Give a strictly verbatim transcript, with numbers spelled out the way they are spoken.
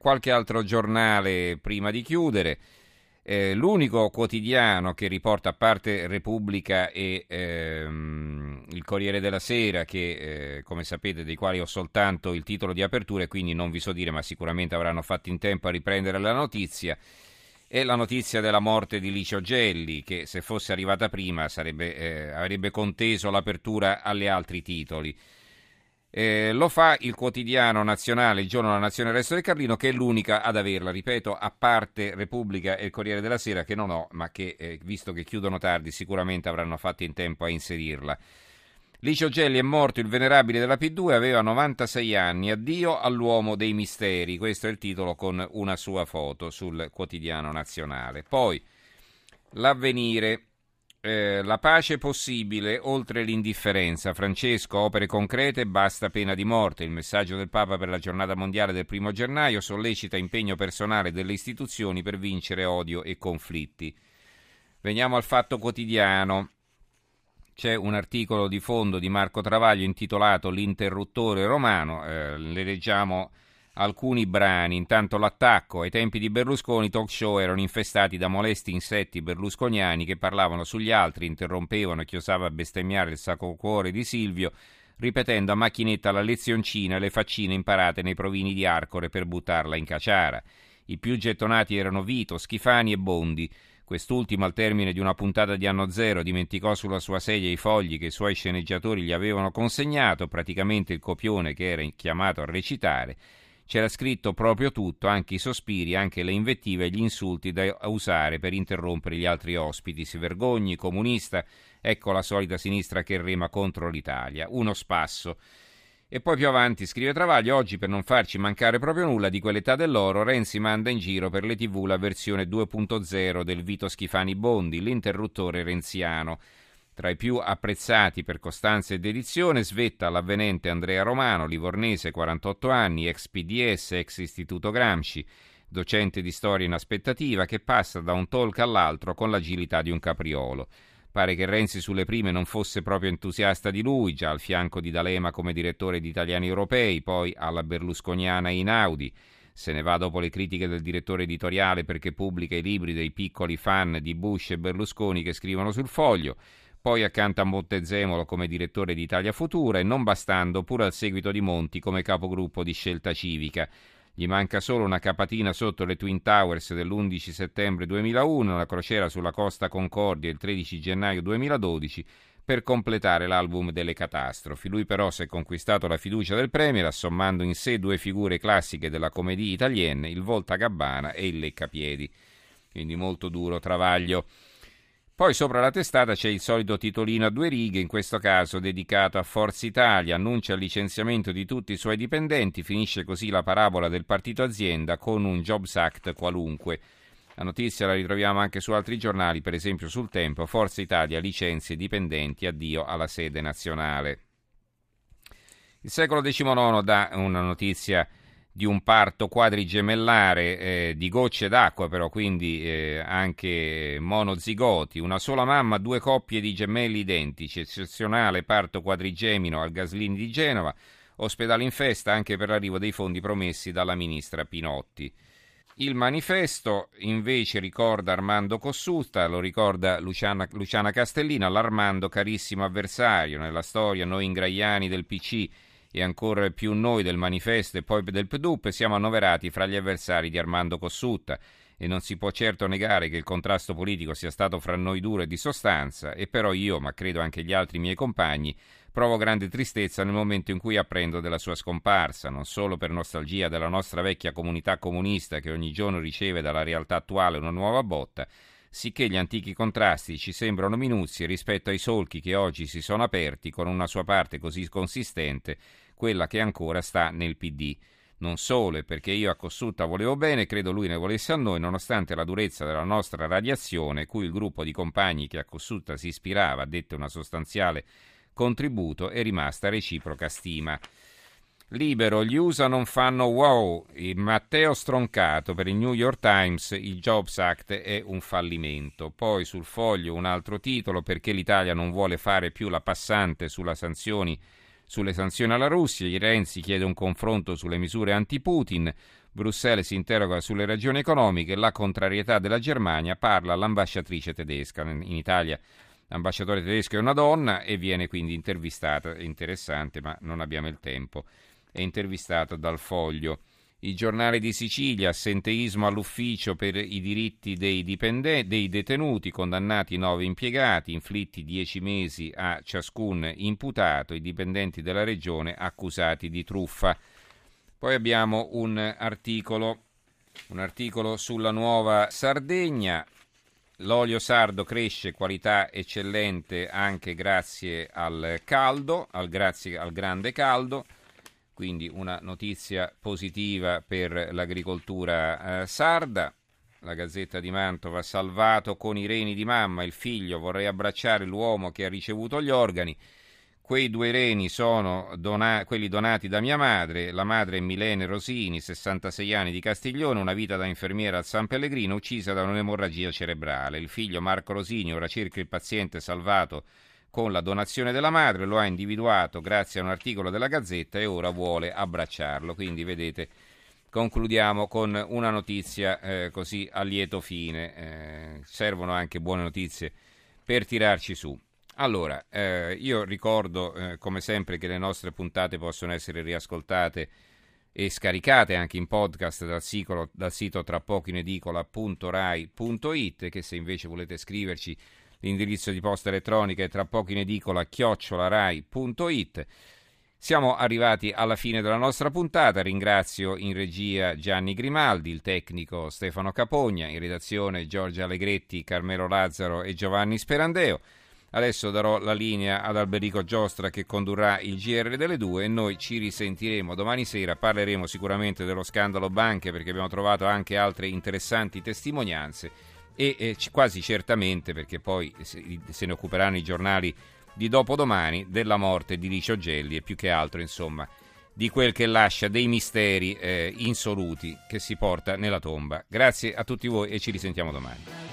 Qualche altro giornale prima di chiudere. Eh, l'unico quotidiano che riporta, a parte Repubblica e ehm, il Corriere della Sera, che eh, come sapete, dei quali ho soltanto il titolo di apertura e quindi non vi so dire, ma sicuramente avranno fatto in tempo a riprendere la notizia, è la notizia della morte di Licio Gelli, che se fosse arrivata prima sarebbe, eh, avrebbe conteso l'apertura agli altri titoli. Eh, lo fa il quotidiano nazionale, il giorno della Nazione, il Resto del Carlino, che è l'unica ad averla, ripeto, a parte Repubblica e il Corriere della Sera, che non ho, ma che eh, visto che chiudono tardi sicuramente avranno fatto in tempo a inserirla. Licio Gelli è morto, il venerabile della P due, aveva novantasei anni, addio all'uomo dei misteri, questo è il titolo con una sua foto sul quotidiano nazionale. Poi l'Avvenire. Eh, la pace possibile oltre l'indifferenza, Francesco, opere concrete, basta pena di morte. Il messaggio del Papa per la giornata mondiale del primo gennaio sollecita impegno personale delle istituzioni per vincere odio e conflitti. Veniamo al Fatto Quotidiano. C'è un articolo di fondo di Marco Travaglio intitolato L'interruttore romano, eh, le leggiamo alcuni brani. Intanto l'attacco: ai tempi di Berlusconi i talk show erano infestati da molesti insetti berlusconiani che parlavano sugli altri, interrompevano e chi osava bestemmiare il sacro cuore di Silvio, ripetendo a macchinetta la lezioncina e le faccine imparate nei provini di Arcore per buttarla in caciara. I più gettonati erano Vito, Schifani e Bondi. Quest'ultimo, al termine di una puntata di Anno Zero, dimenticò sulla sua sedia i fogli che i suoi sceneggiatori gli avevano consegnato, praticamente il copione che era chiamato a recitare. C'era scritto proprio tutto, anche i sospiri, anche le invettive e gli insulti da usare per interrompere gli altri ospiti. Si vergogni, comunista, ecco la solita sinistra che rema contro l'Italia. Uno spasso. E poi più avanti scrive Travaglio: oggi, per non farci mancare proprio nulla di quell'età dell'oro, Renzi manda in giro per le tivù la versione due punto zero del Vito Schifani Bondi, l'interruttore renziano. Tra i più apprezzati per costanza e dedizione svetta l'avvenente Andrea Romano, livornese, quarantotto anni, ex P D S, ex Istituto Gramsci, docente di storia in aspettativa, che passa da un talk all'altro con l'agilità di un capriolo. Pare che Renzi sulle prime non fosse proprio entusiasta di lui, già al fianco di D'Alema come direttore di Italiani Europei, poi alla berlusconiana Einaudi. Se ne va dopo le critiche del direttore editoriale perché pubblica i libri dei piccoli fan di Bush e Berlusconi che scrivono sul Foglio. Poi accanto a Montezemolo come direttore di Italia Futura e, non bastando, pure al seguito di Monti come capogruppo di Scelta Civica. Gli manca solo una capatina sotto le Twin Towers dell'undici settembre duemilauno, la crociera sulla Costa Concordia il tredici gennaio duemiladodici per completare l'album delle catastrofi. Lui però si è conquistato la fiducia del Premier assommando in sé due figure classiche della commedia italiana, il Volta Gabbana e il Leccapiedi. Quindi molto duro Travaglio. Poi sopra la testata c'è il solito titolino a due righe, in questo caso dedicato a Forza Italia, annuncia il licenziamento di tutti i suoi dipendenti, finisce così la parabola del partito azienda con un jobs act qualunque. La notizia la ritroviamo anche su altri giornali, per esempio sul Tempo: Forza Italia licenzie dipendenti, addio alla sede nazionale. Il Secolo diciannove dà una notizia di un parto quadrigemellare eh, di gocce d'acqua, però, quindi eh, anche monozigoti, una sola mamma, due coppie di gemelli identici, eccezionale parto quadrigemino al Gaslini di Genova, ospedale in festa anche per l'arrivo dei fondi promessi dalla ministra Pinotti. Il Manifesto invece ricorda Armando Cossutta, lo ricorda Luciana, Luciana Castellina, l'Armando carissimo avversario nella storia, noi ingraiani del P C e ancora più noi del Manifesto e poi del P D U P siamo annoverati fra gli avversari di Armando Cossutta e non si può certo negare che il contrasto politico sia stato fra noi duro e di sostanza, e però io, ma credo anche gli altri miei compagni, provo grande tristezza nel momento in cui apprendo della sua scomparsa, non solo per nostalgia della nostra vecchia comunità comunista che ogni giorno riceve dalla realtà attuale una nuova botta, sicché gli antichi contrasti ci sembrano minuzie rispetto ai solchi che oggi si sono aperti con una sua parte così consistente, quella che ancora sta nel P D. Non solo, e perché io a Cossutta volevo bene, credo lui ne volesse a noi, nonostante la durezza della nostra radiazione, cui il gruppo di compagni che a Cossutta si ispirava dette una sostanziale contributo e rimasta reciproca stima. Libero, gli U S A non fanno wow, Matteo stroncato per il New York Times, il Jobs Act è un fallimento. Poi sul Foglio un altro titolo, perché l'Italia non vuole fare più la passante sulla sanzioni, sulle sanzioni alla Russia, Renzi chiede un confronto sulle misure anti-Putin, Bruxelles si interroga sulle ragioni economiche, la contrarietà della Germania, parla l'ambasciatrice tedesca. In Italia l'ambasciatore tedesco è una donna e viene quindi intervistata, interessante ma non abbiamo il tempo, è intervistata dal Foglio. Il Giornale di Sicilia, assenteismo all'ufficio per i diritti dei, dipende- dei detenuti, condannati nove impiegati, inflitti dieci mesi a ciascun imputato, i dipendenti della regione accusati di truffa. Poi abbiamo un articolo, un articolo sulla nuova Sardegna, l'olio sardo cresce, qualità eccellente anche grazie al caldo, al, grazie al grande caldo. Quindi una notizia positiva per l'agricoltura eh, sarda. La Gazzetta di Mantova, salvato con i reni di mamma, il figlio, vorrei abbracciare l'uomo che ha ricevuto gli organi. Quei due reni sono dona- quelli donati da mia madre, la madre è Milene Rosini, sessantasei anni, di Castiglione, una vita da infermiera al San Pellegrino, uccisa da un'emorragia cerebrale. Il figlio Marco Rosini ora cerca il paziente salvato con la donazione della madre, lo ha individuato grazie a un articolo della Gazzetta e ora vuole abbracciarlo. Quindi vedete, concludiamo con una notizia eh, così a lieto fine, eh, servono anche buone notizie per tirarci su. Allora, eh, io ricordo eh, come sempre che le nostre puntate possono essere riascoltate e scaricate anche in podcast dal, sicolo, dal sito trapocoinedicola punto rai punto it, che se invece volete scriverci l'indirizzo di posta elettronica è tra poco in edicola chiocciola rai punto it. Siamo arrivati alla fine della nostra puntata. Ringrazio in regia Gianni Grimaldi, il tecnico Stefano Capogna, in redazione Giorgia Allegretti, Carmelo Lazzaro e Giovanni Sperandeo. Adesso darò la linea ad Alberico Giostra che condurrà il G R delle due e noi ci risentiremo domani sera. Parleremo sicuramente dello scandalo banche perché abbiamo trovato anche altre interessanti testimonianze. E eh, quasi certamente, perché poi se ne occuperanno i giornali di dopodomani, della morte di Licio Gelli e più che altro, insomma, di quel che lascia dei misteri eh, insoluti che si porta nella tomba. Grazie a tutti voi e ci risentiamo domani.